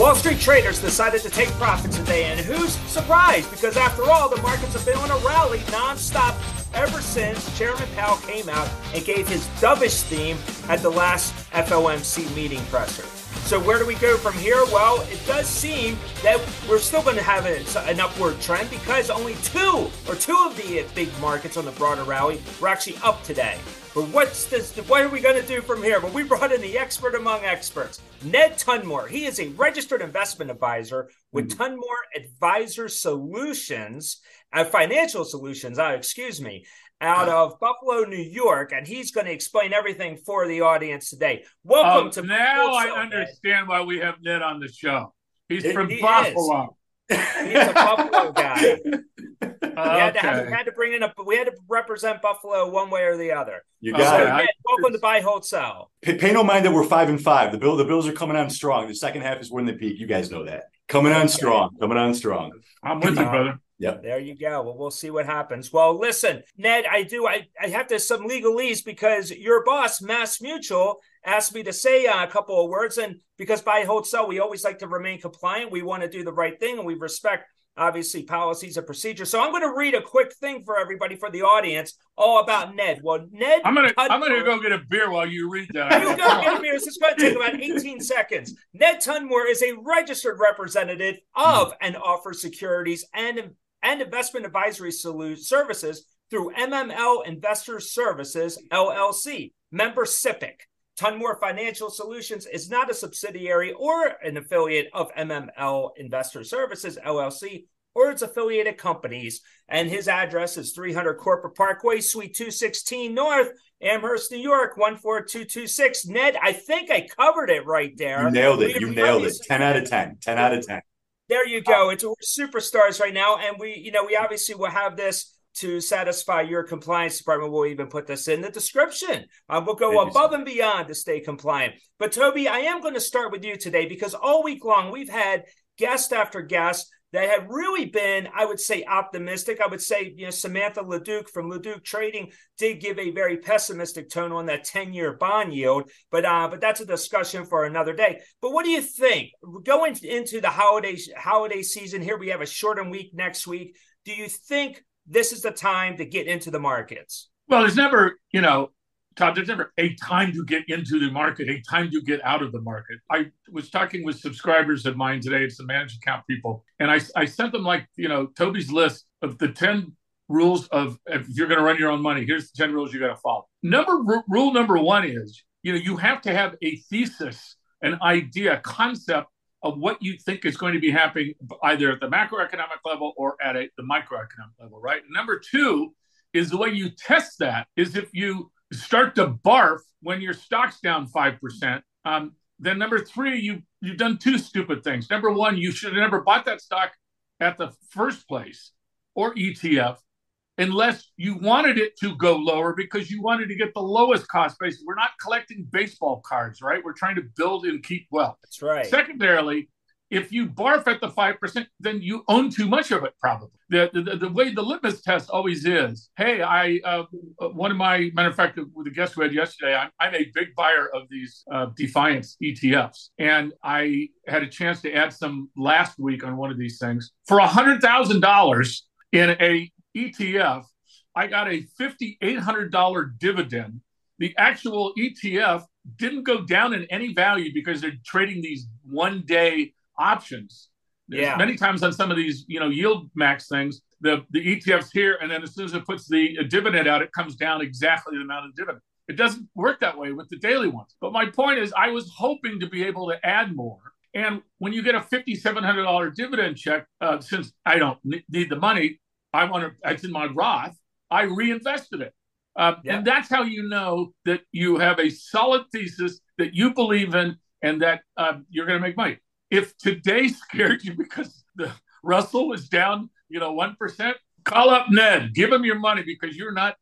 Wall Street traders decided to take profits today, and who's surprised? Because after all, the markets have been on a rally nonstop ever since Chairman Powell came out and gave his dovish theme at the last FOMC meeting presser. So where do we go from here? Well, it does seem that we're still going to have an upward trend because only two of the big markets on the broader rally were actually up today. But what are we going to do from here? Well, we brought in the expert among experts, Ned Tunmore. He is a registered investment advisor with Tunmore Advisor Solutions, Financial Solutions, out of Buffalo, New York. And he's going to explain everything for the audience today. Welcome to now I understand why we have Ned on the show. He's from Buffalo. He's a Buffalo guy. We had to represent Buffalo one way or the other. You got it. Welcome to Buy Hold Sell. Pay no mind that we're 5-5. The Bills are coming on strong. The second half is when they peak. You guys know that. Coming on strong. I'm with you, brother. Yeah. There you go. Well, we'll see what happens. Well, listen, Ned, I have to some legalese because your boss, MassMutual, asked me to say a couple of words. And because Buy Hold Sell, we always like to remain compliant. We want to do the right thing and we respect, obviously, policies and procedures. So I'm going to read a quick thing for everybody, for the audience, all about Ned. Well, Ned, I'm going to go get a beer while you read that. You go get a beer. It's going to take about 18 seconds. Ned Tunmore is a registered representative of and offers securities and investment advisory services through MML Investor Services, LLC, member SIPC. Tunmore Financial Solutions is not a subsidiary or an affiliate of MML Investor Services, LLC, or its affiliated companies. And his address is 300 Corporate Parkway, Suite 216 North, Amherst, New York, 14226. Ned, I think I covered it right there. You nailed it. 10 out of 10. 10 out of 10. There you go. We're superstars right now. And we obviously will have this to satisfy your compliance department. We'll even put this in the description. We'll go above and beyond to stay compliant. But Toby, I am going to start with you today because all week long we've had guest after guest that have really been, I would say, optimistic. I would say, Samantha Leduc from Leduc Trading did give a very pessimistic tone on that 10-year bond yield, but that's a discussion for another day. But what do you think? Going into the holiday season here, we have a shortened week next week. Do you think this is the time to get into the markets? Well, there's never, Todd, there's never a time to get into the market, a time to get out of the market. I was talking with subscribers of mine today. It's the managed account people. And I sent them Toby's list of the 10 rules of, if you're going to run your own money, here's the 10 rules you got to follow. Rule number one is, you have to have a thesis, an idea, a concept of what you think is going to be happening either at the macroeconomic level or at the microeconomic level, right? Number two is the way you test that is if you start to barf when your stock's down 5%. Then number three, you've done two stupid things. Number one, you should have never bought that stock at the first place or ETF unless you wanted it to go lower because you wanted to get the lowest cost basis. We're not collecting baseball cards, right? We're trying to build and keep wealth. That's right. Secondarily, if you barf at the 5%, then you own too much of it probably. The way the litmus test always is, hey, matter of fact, with the guest we had yesterday, I'm a big buyer of these Defiance ETFs. And I had a chance to add some last week on one of these things. For $100,000 in a ETF, I got a $5,800 dividend. The actual ETF didn't go down in any value because they're trading these one-day options. Yeah. Many times on some of these, yield max things, the ETF's here, and then as soon as it puts the dividend out, it comes down exactly the amount of dividend. It doesn't work that way with the daily ones. But my point is, I was hoping to be able to add more. And when you get a $5,700 dividend check, since I don't need the money, it's in my Roth, I reinvested it. And that's how you know that you have a solid thesis that you believe in and that you're going to make money. If today scared you because the Russell was down, 1%, call up Ned, give him your money because you're not,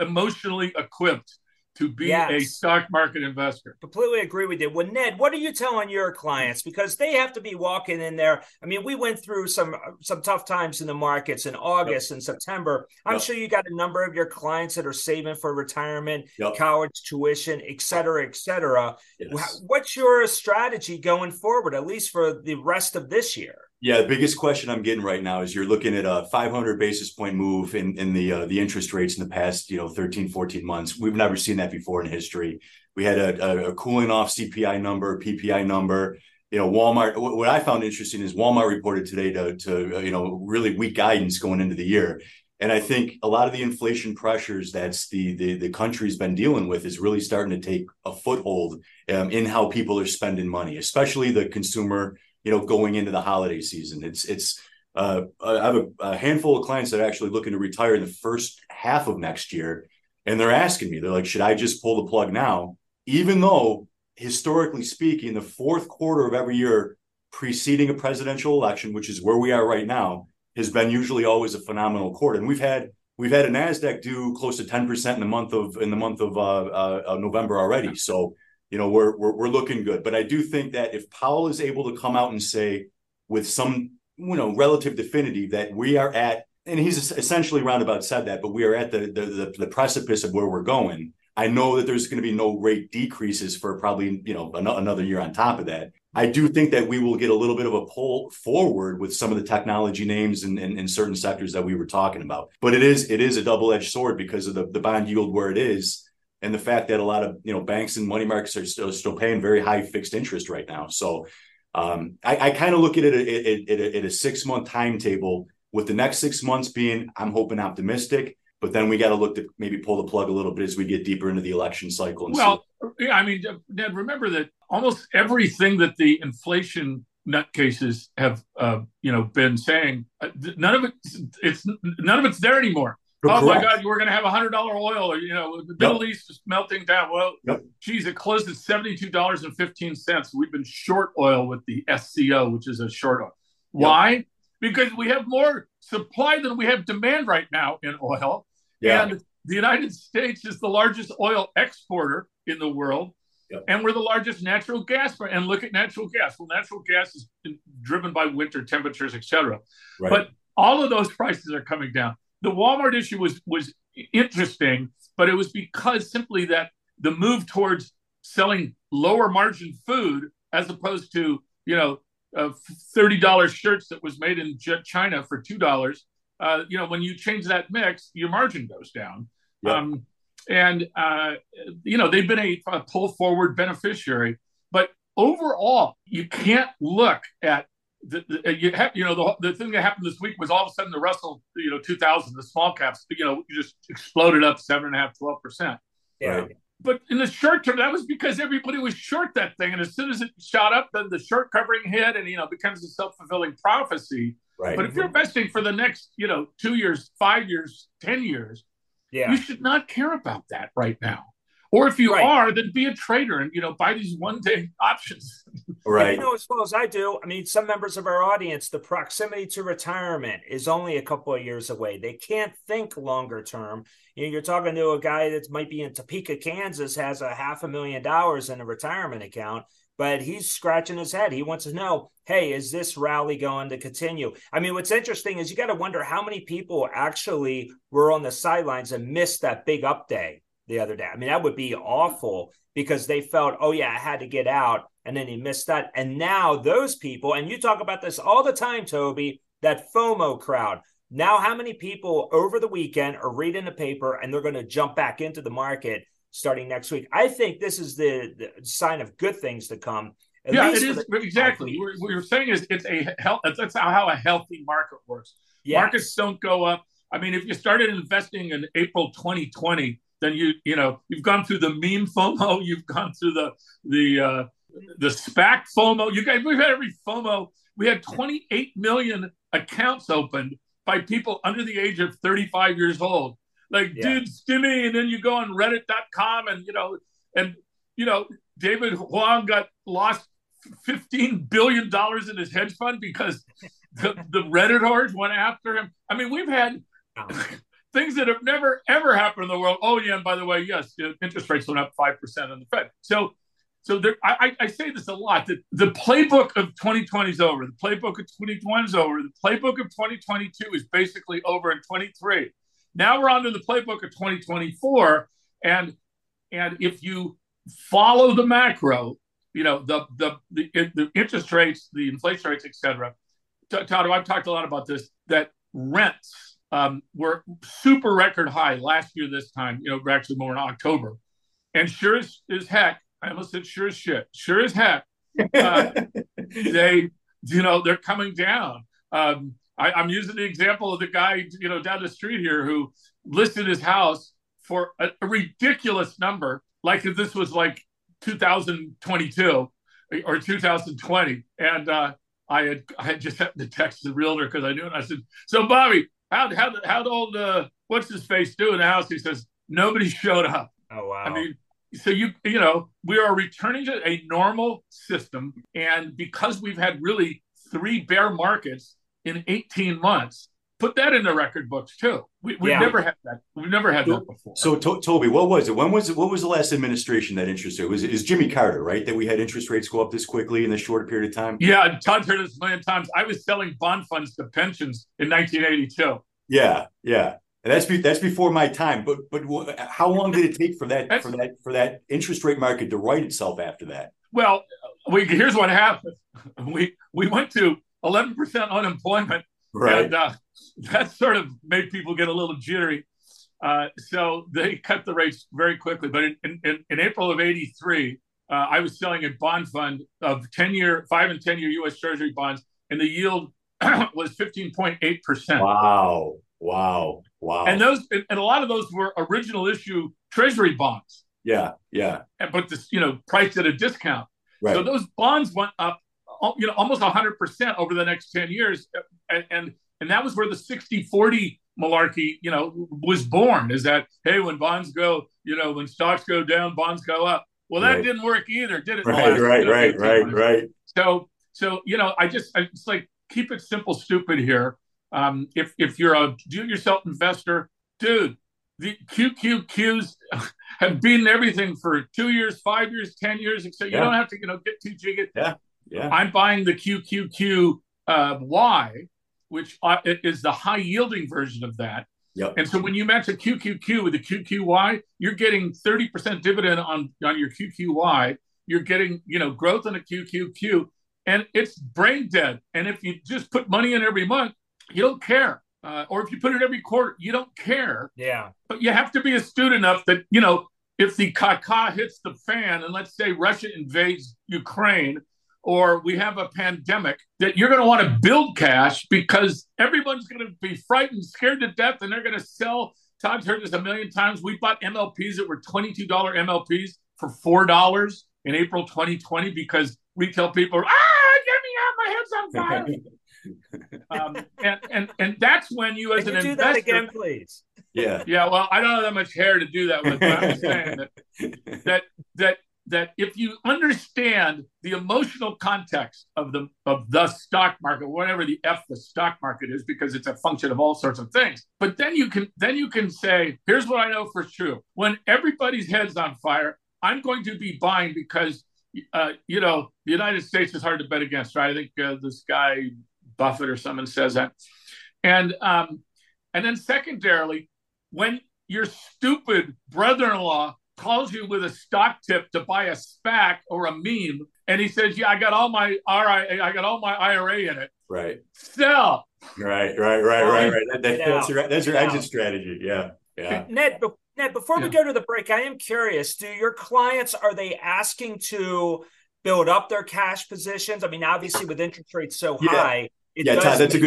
emotionally equipped to be a stock market investor. Completely agree with you. Well, Ned, what are you telling your clients? Because they have to be walking in there. I mean, we went through some tough times in the markets in August and September. I'm sure you got a number of your clients that are saving for retirement, college tuition, et cetera, et cetera. Yes. What's your strategy going forward, at least for the rest of this year? Yeah, the biggest question I'm getting right now is you're looking at a 500 basis point move in the interest rates in the past, 13, 14 months. We've never seen that before in history. We had a cooling off CPI number, PPI number. Walmart, what I found interesting is Walmart reported today to really weak guidance going into the year. And I think a lot of the inflation pressures that's the country's been dealing with is really starting to take a foothold in how people are spending money, especially the consumer. Going into the holiday season, it's I have a handful of clients that are actually looking to retire in the first half of next year. And they're asking me, they're like, should I just pull the plug now? Even though historically speaking, the fourth quarter of every year preceding a presidential election, which is where we are right now, has been usually always a phenomenal quarter. And we've had a Nasdaq do close to 10% in the month of November already. So we're looking good, but I do think that if Powell is able to come out and say with some relative definity that we are at, and he's essentially roundabout said that, but we are at the precipice of where we're going. I know that there's going to be no rate decreases for probably another year on top of that. I do think that we will get a little bit of a pull forward with some of the technology names and certain sectors that we were talking about. But it is a double-edged sword because of the bond yield where it is. And the fact that a lot of banks and money markets are still paying very high fixed interest right now. So I kind of look at it at a 6-month timetable, with the next 6 months being, I'm hoping, optimistic. But then we got to look to maybe pull the plug a little bit as we get deeper into the election cycle. Ned, remember that almost everything that the inflation nutcases have been saying, none of it's there anymore. Oh, my God, we're going to have $100 oil. The Middle East is melting down. Well, geez, it closed at $72.15. We've been short oil with the SCO, which is a short oil. Why? Because we have more supply than we have demand right now in oil. Yeah. And the United States is the largest oil exporter in the world. Yep. And we're the largest natural gas. And look at natural gas. Well, natural gas is driven by winter temperatures, et cetera. Right. But all of those prices are coming down. The Walmart issue was interesting, but it was because simply that the move towards selling lower margin food as opposed to $30 shirts that was made in China for $2. When you change that mix, your margin goes down. Yep. They've been a pull forward beneficiary. But overall, you can't look at. The thing that happened this week was all of a sudden the Russell 2000, the small caps, just exploded up 7.5%, 12%. Yeah. Right. But in the short term, that was because everybody was short that thing, and as soon as it shot up, then the short covering hit, and becomes a self-fulfilling prophecy. Right. But if you're investing for the next 2 years, 5 years, 10 years, you should not care about that right now. Or if you are, then be a trader and, buy these one-day options. Right. As well as I do, I mean, some members of our audience, the proximity to retirement is only a couple of years away. They can't think longer term. You're talking to a guy that might be in Topeka, Kansas, has $500,000 in a retirement account, but he's scratching his head. He wants to know, hey, is this rally going to continue? I mean, what's interesting is you got to wonder how many people actually were on the sidelines and missed that big up day the other day. I mean, that would be awful because they felt, I had to get out. And then he missed that. And now those people, and you talk about this all the time, Toby, that FOMO crowd. Now, how many people over the weekend are reading the paper and they're going to jump back into the market starting next week? I think this is the sign of good things to come. Yeah, it is. Exactly. What you're saying is that's how a healthy market works. Yes. Markets don't go up. I mean, if you started investing in April 2020, then you've gone through the meme FOMO, you've gone through the SPAC FOMO. You guys, we've had every FOMO. We had 28 million accounts opened by people under the age of 35 years old. Like, dudes, Jimmy, and then you go on Reddit.com and David Huang got lost $15 billion in his hedge fund because the Reddit went after him. I mean, we've had things that have never, ever happened in the world. Oh, yeah, and by the way, yes, interest rates went up 5% on the Fed. So there, I say this a lot, that the playbook of 2020 is over. The playbook of 2021 is over. The playbook of 2022 is basically over in 23. Now we're on to the playbook of 2024. And if you follow the macro, you know, the interest rates, the inflation rates, et cetera. Todd, I've talked a lot about this, that rents were super record high last year this time, you know, actually more in October. And sure as heck, I almost said sure as shit, sure as heck, they're coming down. I'm using the example of the guy, you know, down the street here who listed his house for a ridiculous number, like if this was like 2022 or 2020. And I had just happened to text the realtor because I knew it. I said, so Bobby, how old, what's his face do in the house? He says, nobody showed up. Oh, wow. I mean, so you know, we are returning to a normal system. And because we've had really three bear markets in 18 months, put that in the record books too. We've never had that. We've never had that before. So Toby, what was it? When was it? What was the last administration that interest rate? Is Jimmy Carter, right? That we had interest rates go up this quickly in this short period of time? Yeah, Todd's heard this a million times. I was selling bond funds to pensions in 1982. Yeah. And that's before my time. But how long did it take for that interest rate market to right itself after that? Well, here's what happened. We went to 11% unemployment. Right. And that sort of made people get a little jittery. So they cut the rates very quickly. But in April of 83, I was selling a bond fund of 10-year, 5 and 10-year U.S. Treasury bonds, and the yield was 15.8%. Wow. And a lot of those were original issue Treasury bonds. Yeah. But, this, you know, priced at a discount. Right. So those bonds went up, you know, almost 100% over the next 10 years. And that was where the 60-40 malarkey, you know, was born, is that, hey, when bonds go, you know, when stocks go down, bonds go up. Well, that didn't work either, did it? Right. So, you know, it's like, keep it simple, stupid here. If you're a do-it-yourself investor, dude, the QQQs have beaten everything for 2 years, 5 years, 10 years. So you don't have to, you know, get too jiggy. Yeah. I'm buying the QQQY, which is the high-yielding version of that. Yep. And so when you match a QQQ with a QQY, you're getting 30% dividend on your QQY. You're getting, you know, growth on a QQQ, and it's brain dead. And if you just put money in every month, you don't care. Or if you put it every quarter, you don't care. Yeah. But you have to be astute enough that, you know, if the caca hits the fan and let's say Russia invades Ukraine, or we have a pandemic, that you're going to want to build cash because everyone's going to be frightened, scared to death, and they're going to sell. Todd's heard this a million times. We bought MLPs that were $22 MLPs for $4 in April 2020 because retail people are, get me out, my head's on fire. And that's when you as an investor... do that again, please? Yeah, well, I don't have that much hair to do that with, but I'm saying that if you understand the emotional context of the stock market, whatever the stock market is, because it's a function of all sorts of things. But then you can say, here's what I know for sure. When everybody's head's on fire, I'm going to be buying because, you know, the United States is hard to bet against, right? I think this guy, Buffett or someone says that. And then secondarily, when your stupid brother-in-law calls you with a stock tip to buy a SPAC or a meme, and he says, "Yeah, I got all my IRA in it." Right. Sell. Right. That's your exit strategy. Yeah. Ned, before we go to the break, I am curious: do your clients, are they asking to build up their cash positions? I mean, obviously, with interest rates so high. Todd, that's a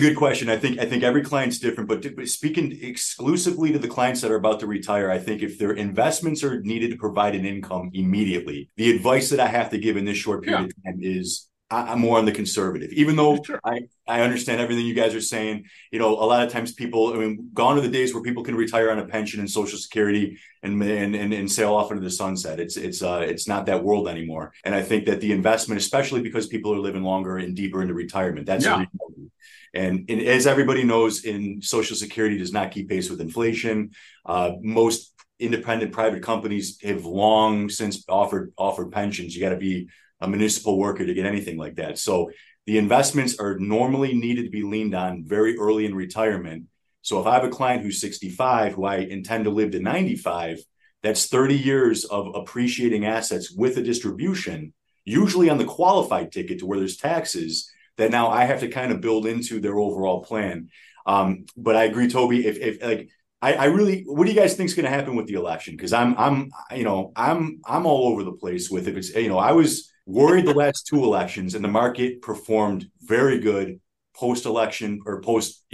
good question. I think every client's different, but speaking exclusively to the clients that are about to retire, I think if their investments are needed to provide an income immediately, the advice that I have to give in this short period of time is I'm more on the conservative, even though I understand everything you guys are saying. You know, a lot of times people, I mean, gone are the days where people can retire on a pension and Social Security and sail off into the sunset. It's not that world anymore. And I think that the investment, especially because people are living longer and deeper into retirement, that's And as everybody knows, in Social Security does not keep pace with inflation. Most independent private companies have long since offered pensions. You got to be a municipal worker to get anything like that. So the investments are normally needed to be leaned on very early in retirement. So if I have a client who's 65, who I intend to live to 95, that's 30 years of appreciating assets with a distribution, usually on the qualified ticket to where there's taxes that now I have to kind of build into their overall plan. But I agree, Toby, if what do you guys think is going to happen with the election? Because I'm all over the place with it. I was worried the last two elections, and the market performed very good post-election both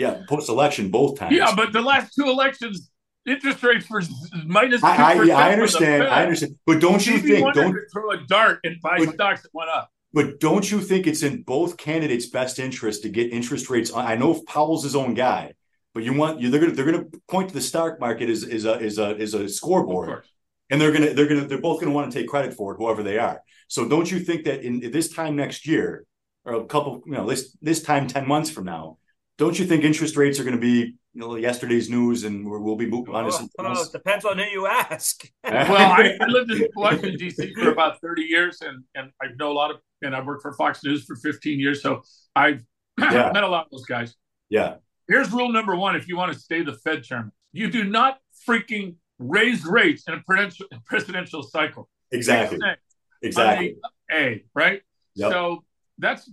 times. Yeah, but the last two elections, interest rates for minus 2%. I understand. I understand. But don't you think? Don't throw a dart and buy stocks that went up. But don't you think it's in both candidates' best interest to get interest rates? I know Powell's his own guy, but they're going to point to the stock market as a scoreboard, and they're both going to want to take credit for it, whoever they are. So don't you think that in this time next year, or a couple, this time 10 months from now, don't you think interest rates are going to be yesterday's news, and we'll be moving on to something else? It depends on who you ask. Well, I lived in Washington, D.C. for about 30 years, and I know a lot of, and I've worked for Fox News for 15 years, so I've met a lot of those guys. Yeah. Here's rule number one if you want to stay the Fed chairman. You do not freaking raise rates in a presidential cycle. Exactly. Right? Yep. So that's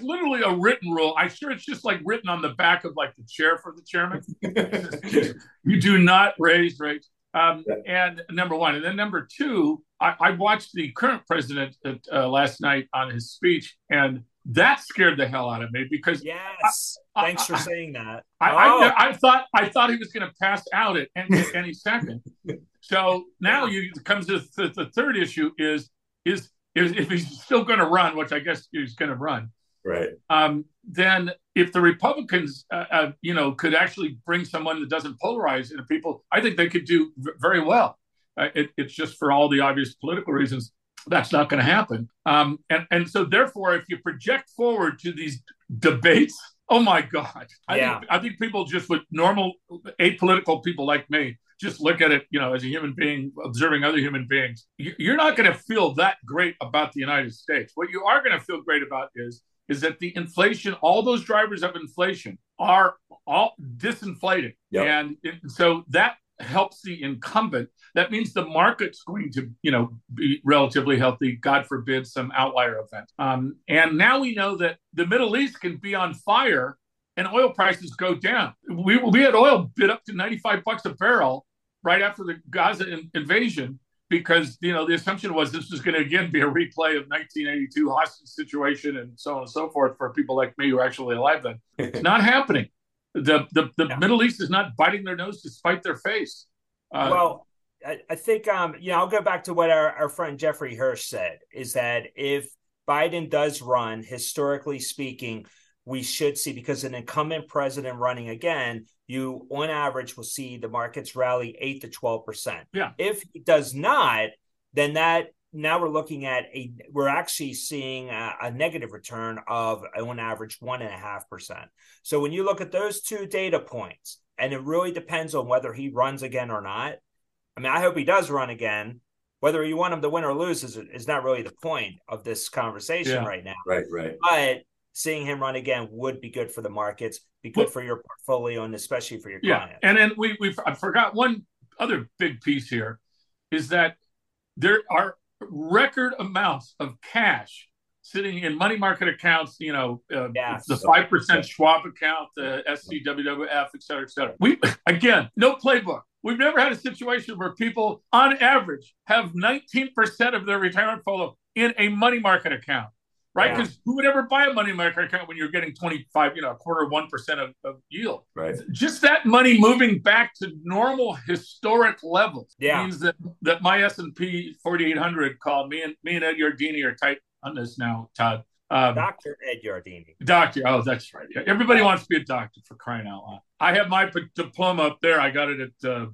literally a written rule. I'm sure it's just like written on the back of like the chair for the chairman. You do not raise rates. And number one. And then number two, I watched the current president last night on his speech, and that scared the hell out of me because yes, thanks for saying that. I thought he was going to pass out at any second. So now you comes to the third issue is if he's still going to run, which I guess he's going to run, right? Then if the Republicans, could actually bring someone that doesn't polarize into people, I think they could do very well. It's just for all the obvious political reasons that's not going to happen. And so therefore, if you project forward to these debates, oh my God, I think people just with normal apolitical people like me just look at it, as a human being, observing other human beings. You're not going to feel that great about the United States. What you are going to feel great about is that the inflation, all those drivers of inflation are all disinflated. Yep. And so that helps the incumbent. That means the market's going to, be relatively healthy, God forbid, some outlier event. And now we know that the Middle East can be on fire and oil prices go down. We had oil bid up to $95 a barrel right after the Gaza invasion because, the assumption was this was going to, again, be a replay of 1982 hostage situation and so on and so forth for people like me who are actually alive then. It's not happening. The Middle East is not biting their nose to spite their face. I think, I'll go back to what our friend Jeffrey Hirsch said, is that if Biden does run, historically speaking, we should see, because an incumbent president running again, you on average will see the markets rally 8 to 12%. Yeah. If he does not, then that now we're looking at we're actually seeing a negative return of on average 1.5%. So when you look at those two data points, and it really depends on whether he runs again or not. I mean, I hope he does run again. Whether you want him to win or lose is not really the point of this conversation right now. Right. But seeing him run again would be good for the markets, be good for your portfolio, and especially for your clients. And then I forgot one other big piece here is that there are record amounts of cash sitting in money market accounts, the 5% Schwab account, the SCWWF, et cetera, et cetera. Again, no playbook. We've never had a situation where people, on average, have 19% of their retirement portfolio in a money market account, right? Because who would ever buy a money market account when you're getting 25, a quarter of 1% of yield? Right. Just that money moving back to normal historic levels means that my S&P 4800 called me and Ed Yardeni are tight on this now, Todd. Dr. Ed Yardeni. Doctor. Oh, that's right. Everybody wants to be a doctor, for crying out loud. I have my diploma up there. I got it at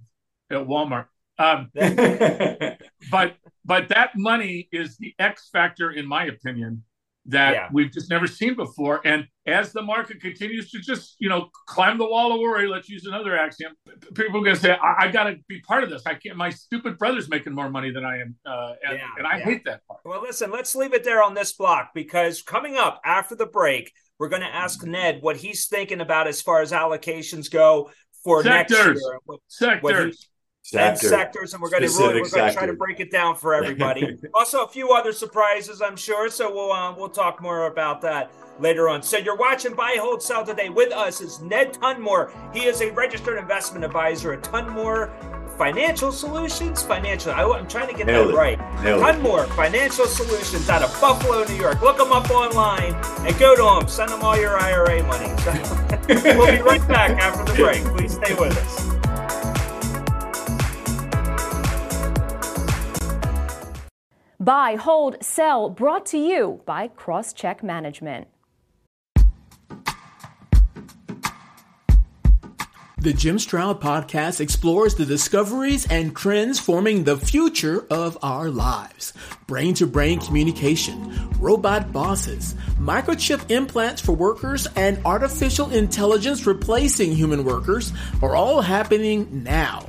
Walmart. But that money is the X factor, in my opinion, that we've just never seen before. And as the market continues to just, you know, climb the wall of worry, let's use another axiom, people are going to say, I got to be part of this. I can't, my stupid brother's making more money than I am. And I hate that part. Well, listen, let's leave it there on this block, because coming up after the break, we're going to ask Ned what he's thinking about as far as allocations go for sectors. Next year. Sectors, and we're going to try to break it down for everybody. Also, a few other surprises, I'm sure. So we'll talk more about that later on. So you're watching Buy Hold Sell today. With us is Ned Tunmore. He is a registered investment advisor at Tunmore Financial Solutions. I'm trying to get that right. Tunmore Financial Solutions out of Buffalo, New York. Look them up online and go to them. Send them all your IRA money. We'll be right back after the break. Please stay with us. Buy, Hold, Sell, brought to you by CrossCheck Management. The Jim Stroud Podcast explores the discoveries and trends forming the future of our lives. Brain-to-brain communication, robot bosses, microchip implants for workers, and artificial intelligence replacing human workers are all happening now.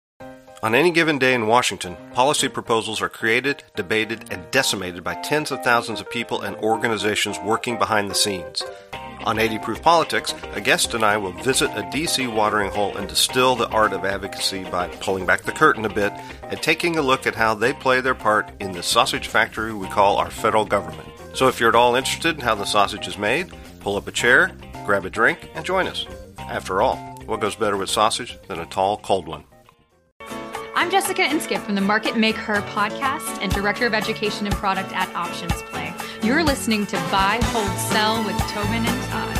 On any given day in Washington, policy proposals are created, debated, and decimated by tens of thousands of people and organizations working behind the scenes. On 80 Proof Politics, a guest and I will visit a D.C. watering hole and distill the art of advocacy by pulling back the curtain a bit and taking a look at how they play their part in the sausage factory we call our federal government. So if you're at all interested in how the sausage is made, pull up a chair, grab a drink, and join us. After all, what goes better with sausage than a tall, cold one? I'm Jessica Inskip from the Market Make Her podcast and Director of Education and Product at Options Play. You're listening to Buy, Hold, Sell with Tobin and Todd.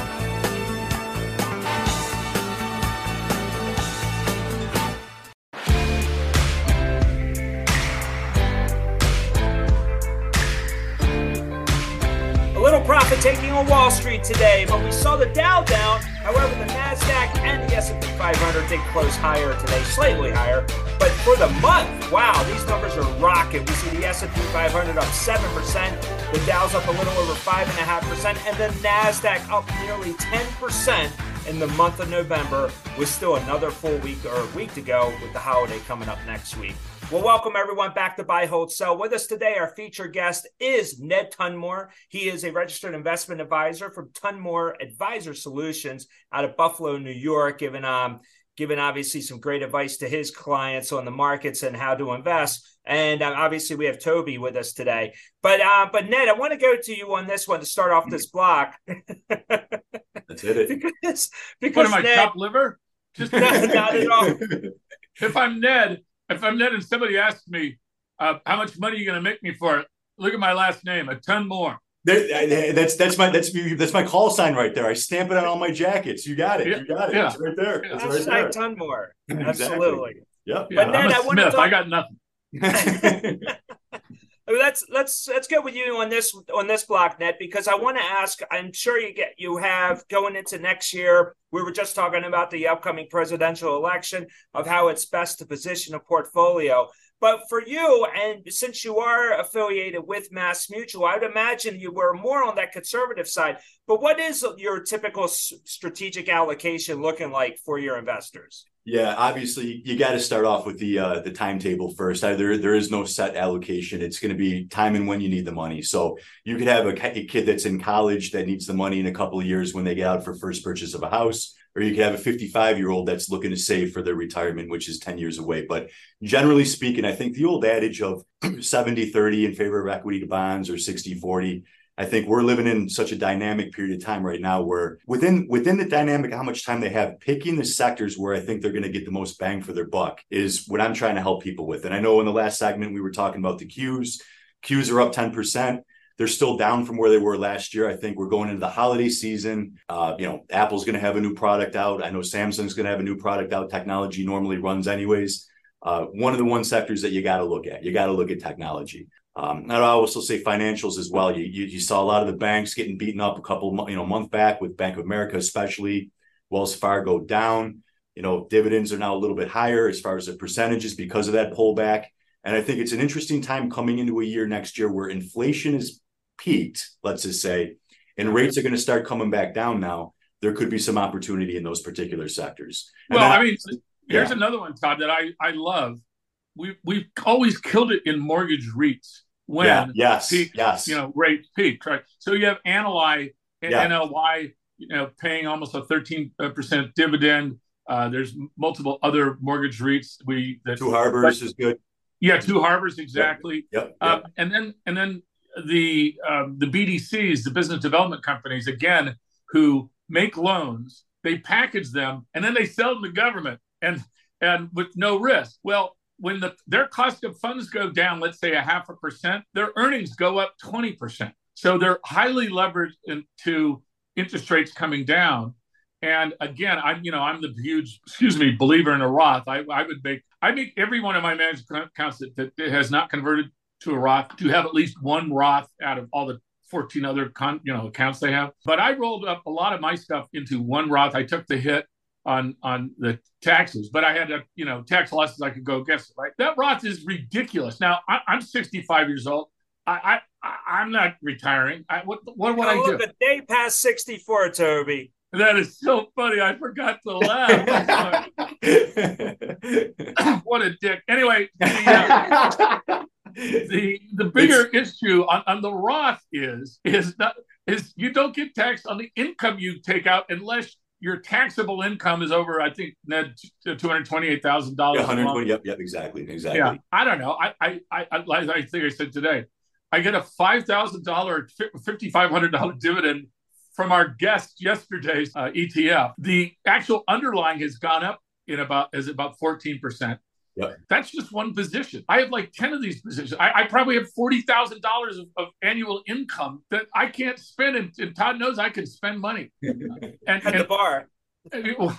A little profit taking on Wall Street today, but we saw the Dow down. However, the Nasdaq and the S&P 500 did close higher today, slightly higher. But for the month, wow, these numbers are rocking. We see the S&P 500 up 7%, the Dow's up a little over 5.5%, and the Nasdaq up nearly 10% in the month of November, with still another full week or week to go with the holiday coming up next week. Well, welcome everyone back to Buy, Hold, Sell. With us today, our featured guest is Ned Tunmore. He is a registered investment advisor from Tunmore Advisor Solutions out of Buffalo, New York, giving obviously some great advice to his clients on the markets and how to invest. And obviously we have Toby with us today. But Ned, I want to go to you on this one to start off this block. Let's hit it. Because what am I, chopped liver? Just not at all. If I'm Ned and somebody asks me, how much money are you going to make me for it? Look at my last name, a ton more. That's my call sign right there. I stamp it on all my jackets. You got it. Yeah. You got it. Yeah. It's right there. It's right there. Like ton more. Absolutely. Yep. Yeah. But Ned, I got nothing. Let's go with you on this block, Ned, because I want to ask. I'm sure you have going into next year. We were just talking about the upcoming presidential election of how it's best to position a portfolio. But for you, and since you are affiliated with MassMutual, I would imagine you were more on that conservative side. But what is your typical strategic allocation looking like for your investors? Yeah, obviously you got to start off with the timetable first. There is no set allocation. It's going to be time and when you need the money. So you could have a kid that's in college that needs the money in a couple of years when they get out for first purchase of a house, or you could have a 55-year-old that's looking to save for their retirement, which is 10 years away. But generally speaking, I think the old adage of 70-30 in favor of equity to bonds or 60-40, I think we're living in such a dynamic period of time right now where within the dynamic, how much time they have, picking the sectors where I think they're going to get the most bang for their buck is what I'm trying to help people with. And I know in the last segment, we were talking about the Qs. Qs are up 10%. They're still down from where they were last year. I think we're going into the holiday season. Apple's going to have a new product out. I know Samsung's going to have a new product out. Technology normally runs anyways. One of the one sectors that you got to look at. You got to look at technology. And I also say financials as well. You saw a lot of the banks getting beaten up a couple month back, with Bank of America especially. Wells Fargo down. Dividends are now a little bit higher as far as the percentages because of that pullback. And I think it's an interesting time coming into a year next year where inflation is peaked, let's just say, and rates are going to start coming back down now. There could be some opportunity in those particular sectors. And here's another one, Todd, that I love. We've always killed it in mortgage REITs when rates peaked, right? So you have NLI and NLY, paying almost a 13% dividend. There's multiple other mortgage REITs. Two Harbors is good. Yeah, Two Harbors, exactly. Yep. And then the BDCs, the business development companies, again, who make loans, they package them and then they sell them to government and with no risk. Well, when their cost of funds go down, let's say 0.5%, their earnings go up 20%. So they're highly leveraged into interest rates coming down. And again, I'm the huge believer in a Roth. I make every one of my managed accounts that has not converted to a Roth to have at least one Roth out of all the 14 other accounts they have. But I rolled up a lot of my stuff into one Roth. I took the hit on the taxes, but I had tax losses I could go against it, right? That Roth is ridiculous. Now I'm 65 years old. I'm not retiring. What would I do? The day past 64, Toby. That is so funny. I forgot to laugh. What a dick. Anyway, the bigger issue on the Roth is you don't get taxed on the income you take out unless your taxable income is over, I think, Ned, $228,000. Yep, exactly. Yeah, I don't know. I think I said today, I get a $5,000, $5,500 dividend from our guest yesterday's ETF. The actual underlying has gone up about 14%. Yep. That's just one position. I have like 10 of these positions. I probably have $40,000 of annual income that I can't spend. And Todd knows I can spend money. At the bar. I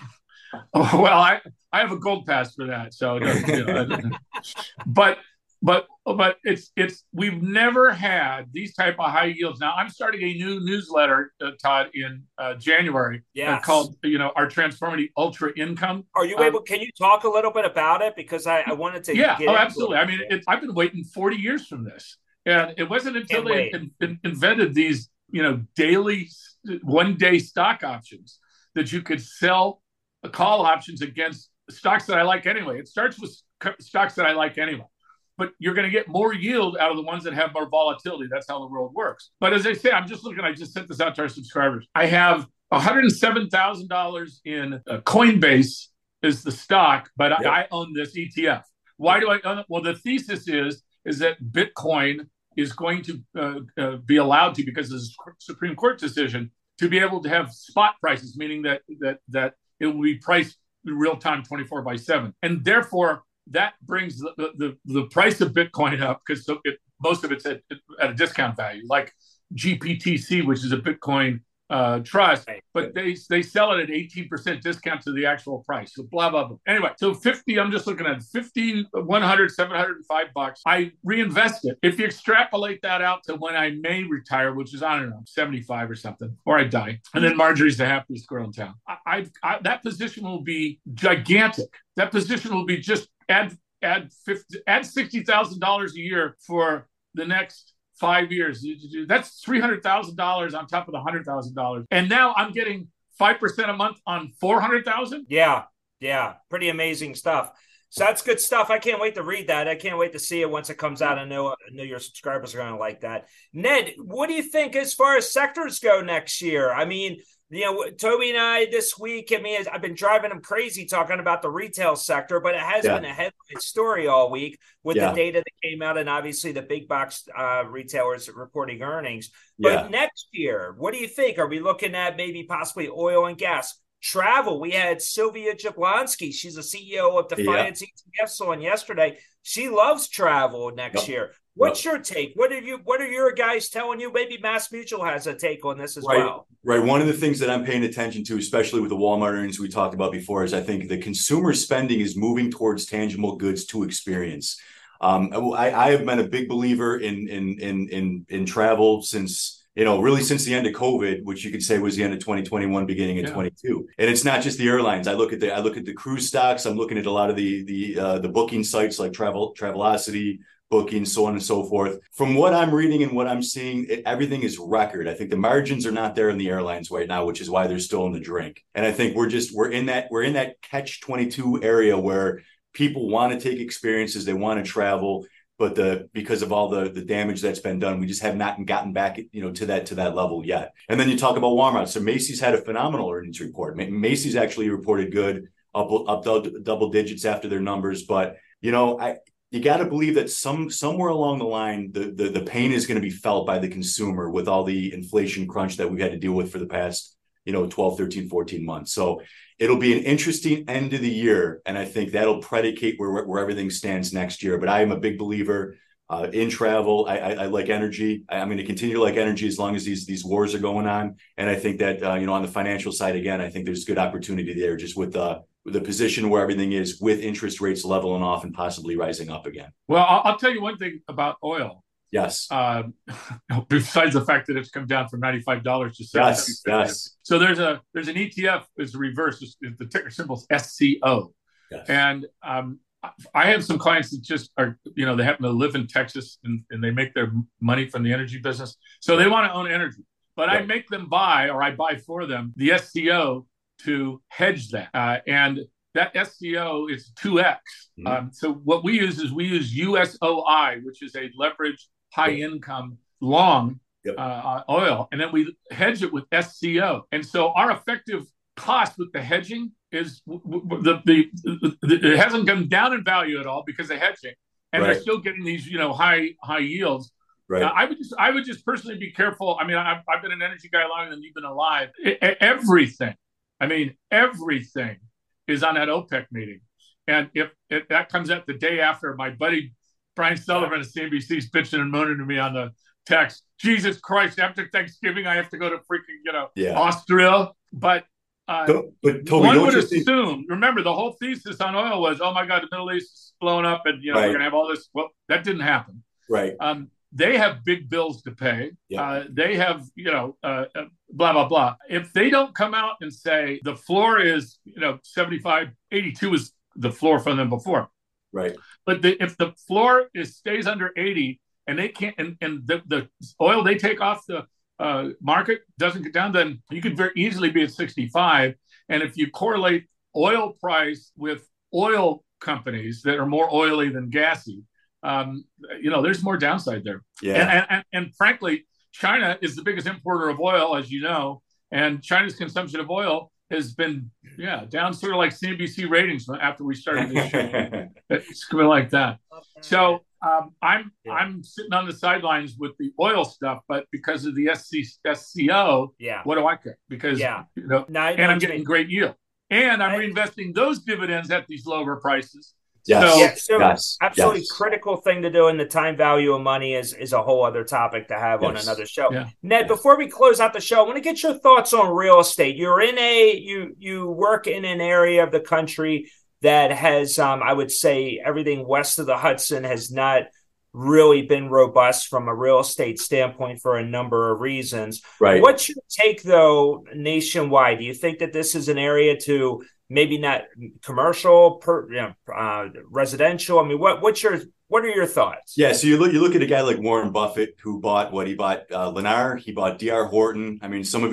have a gold pass for that. So, But it's we've never had these type of high yields. Now I'm starting a new newsletter, Todd, in January. Yeah. Called our transformative ultra income. Are you able? Can you talk a little bit about it, because I wanted to? Yeah. Absolutely. I mean, I've been waiting 40 years from this, and it wasn't until they invented these daily 1-day stock options that you could sell call options against stocks that I like anyway. It starts with stocks that I like anyway. But you're going to get more yield out of the ones that have more volatility. That's how the world works. But as I say, I just sent this out to our subscribers. I have $107,000 in Coinbase is the stock, but I own this ETF. Why do I own it? Well, the thesis is that Bitcoin is going to be allowed to, because of the Supreme Court decision, to be able to have spot prices, meaning that it will be priced in real time 24/7. And therefore, that brings the price of Bitcoin up, because most of it's at a discount value, like GPTC, which is a Bitcoin trust, but they sell it at 18% discount to the actual price. So blah, blah, blah. Anyway, so 50, I'm just looking at 50, 100, $705. I reinvest it. If you extrapolate that out to when I may retire, which is, I don't know, 75 or something, or I die, and then Marjorie's the happiest girl in town, that position will be gigantic. That position will be just add $60,000 a year for the next 5 years. That's $300,000 on top of the $100,000. And now I'm getting 5% a month on $400,000. Yeah. Yeah, pretty amazing stuff. So that's good stuff. I can't wait to read that. I can't wait to see it once it comes out. I know your subscribers are going to like that. Ned, what do you think as far as sectors go next year? I mean, you know, Toby and I this week, I mean, I've been driving him crazy talking about the retail sector, but it has been a headline story all week with the data that came out and obviously the big box retailers reporting earnings. But next year, what do you think? Are we looking at maybe possibly oil and gas? Travel. We had Sylvia Jablonski. She's the CEO of Defiance ETFs on yesterday. She loves travel next year. What's your take? What are your guys telling you? Maybe MassMutual has a take on this as well. Right. One of the things that I'm paying attention to, especially with the Walmart earnings we talked about before, is I think the consumer spending is moving towards tangible goods to experience. I have been a big believer in travel since, you know, really since the end of COVID, which you could say was the end of 2021, beginning in 22. And it's not just the airlines. I look at the cruise stocks. I'm looking at a lot of the booking sites like Travelocity, Booking, so on and so forth. From what I'm reading and what I'm seeing, everything is record. I think the margins are not there in the airlines right now, which is why they're still in the drink. And I think we're in that catch-22 area where people want to take experiences, they want to travel. But because of all the damage that's been done, we just have not gotten back, to that level yet. And then you talk about Walmart. So Macy's had a phenomenal earnings report. Macy's actually reported good, up double digits after their numbers. But you got to believe that somewhere along the line, the pain is going to be felt by the consumer with all the inflation crunch that we've had to deal with for the past 12, 13, 14 months. So it'll be an interesting end of the year. And I think that'll predicate where everything stands next year. But I am a big believer in travel. I like energy. I'm going to continue to like energy as long as these wars are going on. And I think that, on the financial side, again, I think there's good opportunity there just with the position where everything is with interest rates leveling off and possibly rising up again. Well, I'll tell you one thing about oil. Yes. Besides the fact that it's come down from $95 to $70. Yes. So there's an ETF is the reverse. It's the ticker symbol SCO. Yes. And I have some clients that just are, they happen to live in Texas and they make their money from the energy business. So they want to own energy. But I make them buy for them the SCO to hedge that. And that SCO is 2X. Mm-hmm. So what we use is USOI, which is a leveraged high-income, long oil, and then we hedge it with SCO. And so our effective cost with the hedging is it hasn't come down in value at all because of hedging, and they're still getting these high yields. Right. I would just personally be careful. I mean, I've been an energy guy longer than you've been alive. Everything is on that OPEC meeting, and if that comes out the day after, my buddy Brian Sullivan at CNBC's bitching and moaning to me on the text. Jesus Christ! After Thanksgiving, I have to go to freaking Austria. But Toby, one would assume. Remember, the whole thesis on oil was, oh my God, the Middle East is blown up, and we're gonna have all this. Well, that didn't happen. Right. They have big bills to pay. Yeah. They have, blah, blah, blah. If they don't come out and say the floor is, 75, 82 is the floor from them before. Right. But if the floor stays under 80 and they can't, and the oil they take off the market doesn't get down, then you could very easily be at 65. And if you correlate oil price with oil companies that are more oily than gassy, there's more downside there. Yeah. And frankly, China is the biggest importer of oil, as you know, and China's consumption of oil has been, down sort of like CNBC ratings after we started this show. It's been like that. So I'm sitting on the sidelines with the oil stuff, but because of the SCO, what do I care? Because, I'm getting great yield. And I'm reinvesting those dividends at these lower prices. Yes. So absolutely critical thing to do, and the time value of money is a whole other topic to have on another show. Yeah. Ned, before we close out the show, I want to get your thoughts on real estate. You work in an area of the country that has, I would say, everything west of the Hudson has not really been robust from a real estate standpoint for a number of reasons. Right. What's your take, though, nationwide? Do you think that this is an area to maybe not commercial, residential? I mean, what's your What are your thoughts? Yeah, so you look at a guy like Warren Buffett, who bought what? He bought Lennar, he bought D.R. Horton. I mean, some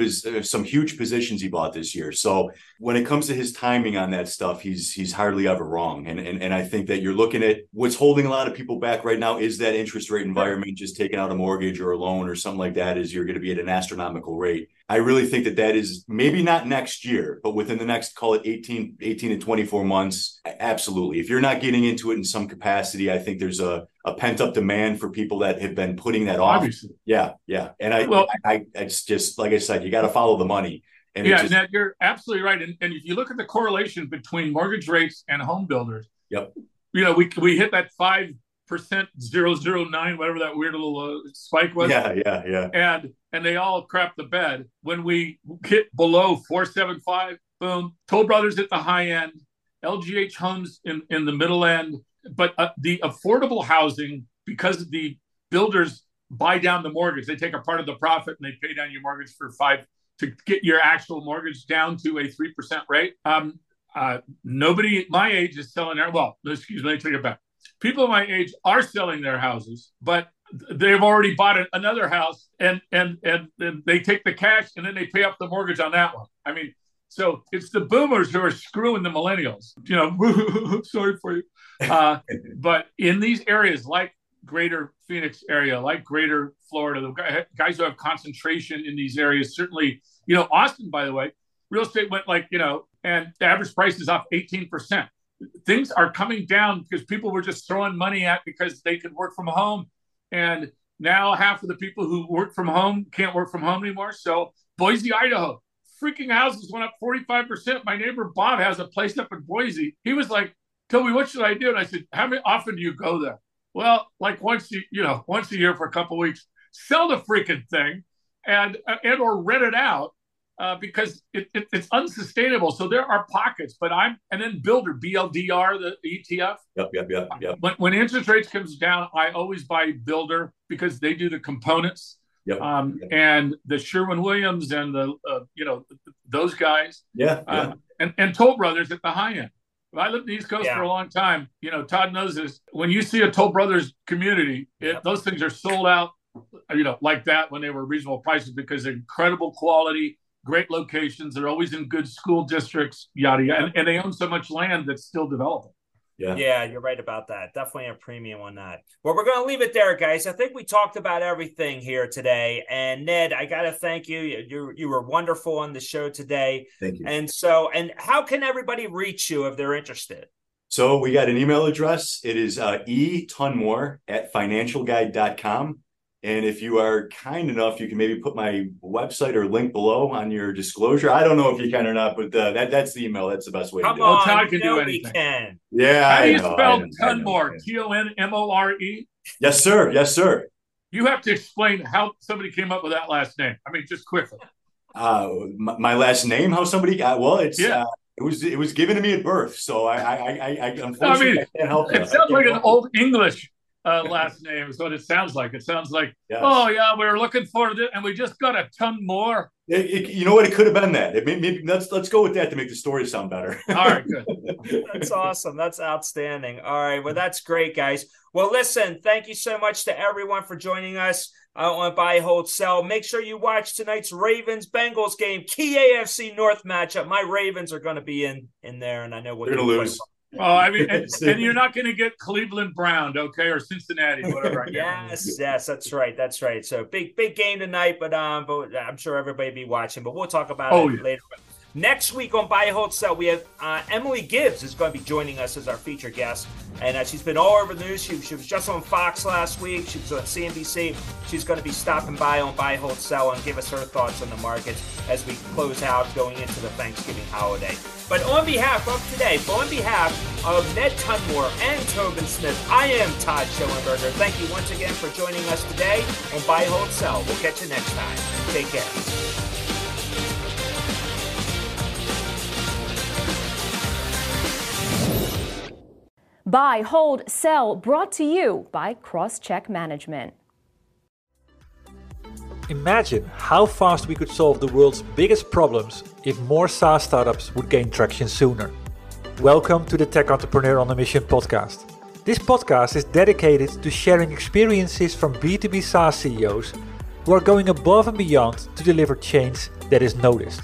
huge positions he bought this year. So when it comes to his timing on that stuff, he's hardly ever wrong. And I think that you're looking at what's holding a lot of people back right now is that interest rate environment. Just taking out a mortgage or a loan or something like that is you're going to be at an astronomical rate. I really think that is maybe not next year, but within the next, call it 18 to 24 months, absolutely. If you're not getting into it in some capacity, I think there's a pent-up demand for people that have been putting that off. Obviously. Yeah, yeah. And it's just, like I said, you got to follow the money. And yeah, Ned, you're absolutely right. And if you look at the correlation between mortgage rates and home builders, yep. You know, we hit that 5%, 0.09, whatever that weird little spike was. Yeah. And they all crapped the bed. When we hit below 4.75, boom. Toll Brothers at the high end, LGH Homes in the middle end. But the affordable housing, because the builders buy down the mortgage, they take a part of the profit and they pay down your mortgage for 5 to get your actual mortgage down to a 3% rate. Nobody my age is selling their, well, excuse me, let me take it back. People my age are selling their houses, but they've already bought another house and they take the cash and then they pay up the mortgage on that one. I mean, so it's the boomers who are screwing the millennials. You know, sorry for you. But in these areas like greater Phoenix area, like greater Florida, the guys who have concentration in these areas, certainly, you know, Austin, by the way, real estate went like, you know, and the average price is off 18%. Things are coming down because people were just throwing money at because they could work from home. And now half of the people who work from home can't work from home anymore. So Boise, Idaho, freaking houses went up 45%. My neighbor Bob has a place up in Boise. He was like, Toby, what should I do? And I said, how often do you go there? Well, like once a year for a couple of weeks. Sell the freaking thing and or rent it out. Because it's unsustainable. So there are pockets, but and then builder, BLDR, the ETF. Yep. When interest rates comes down, I always buy builder because they do the components. Yep. And the Sherwin-Williams and the, those guys. Yeah. And Toll Brothers at the high end. Well, I lived in the East Coast for a long time. You know, Todd knows this. When you see a Toll Brothers community, those things are sold out, you know, like that when they were reasonable prices because they're incredible quality. Great locations. They're always in good school districts, yada, yada. And they own so much land that's still developing. Yeah, you're right about that. Definitely a premium on that. Well, we're going to leave it there, guys. I think we talked about everything here today. And Ned, I got to thank you. You were wonderful on the show today. Thank you. And how can everybody reach you if they're interested? So we got an email address. It is etunmore@financialguide.com. And if you are kind enough, you can maybe put my website or link below on your disclosure. I don't know if you can or not, but that's the email. That's the best way to do it. Come on, Todd can do anything. Can. Yeah, how do you spell Tunmore? Tunmore? Yes, sir. You have to explain how somebody came up with that last name. I mean, just quickly. My last name, how somebody got? Well, it's... Yeah. It was given to me at birth, so I unfortunately I can't help it. It sounds like an old English last name is what it sounds like. It sounds like, yes. Oh, yeah, we were looking for it, and we just got a ton more. You know what? It could have been that. Maybe let's go with that to make the story sound better. All right, good. That's awesome. That's outstanding. All right, well, that's great, guys. Well, listen, thank you so much to everyone for joining us on Buy, Hold, Sell. Make sure you watch tonight's Ravens-Bengals game, key AFC North matchup. My Ravens are going to be in there, and I know we're going to lose. Oh, I mean, and you're not going to get Cleveland Brown, okay, or Cincinnati, whatever. Yes, that's right. So big game tonight, but I'm sure everybody will be watching. But we'll talk about it later. Next week on Buy, Hold, Sell, we have Emily Gibbs is going to be joining us as our feature guest. And she's been all over the news. She was just on Fox last week. She was on CNBC. She's going to be stopping by on Buy, Hold, Sell and give us her thoughts on the markets as we close out going into the Thanksgiving holiday. But on behalf of Ned Tunmore and Tobin Smith, I am Todd Schoenberger. Thank you once again for joining us today on Buy, Hold, Sell. We'll catch you next time. Take care. Buy, Hold, Sell, brought to you by CrossCheck Management. Imagine how fast we could solve the world's biggest problems if more SaaS startups would gain traction sooner. Welcome to the Tech Entrepreneur on a Mission podcast. This podcast is dedicated to sharing experiences from B2B SaaS CEOs who are going above and beyond to deliver change that is noticed.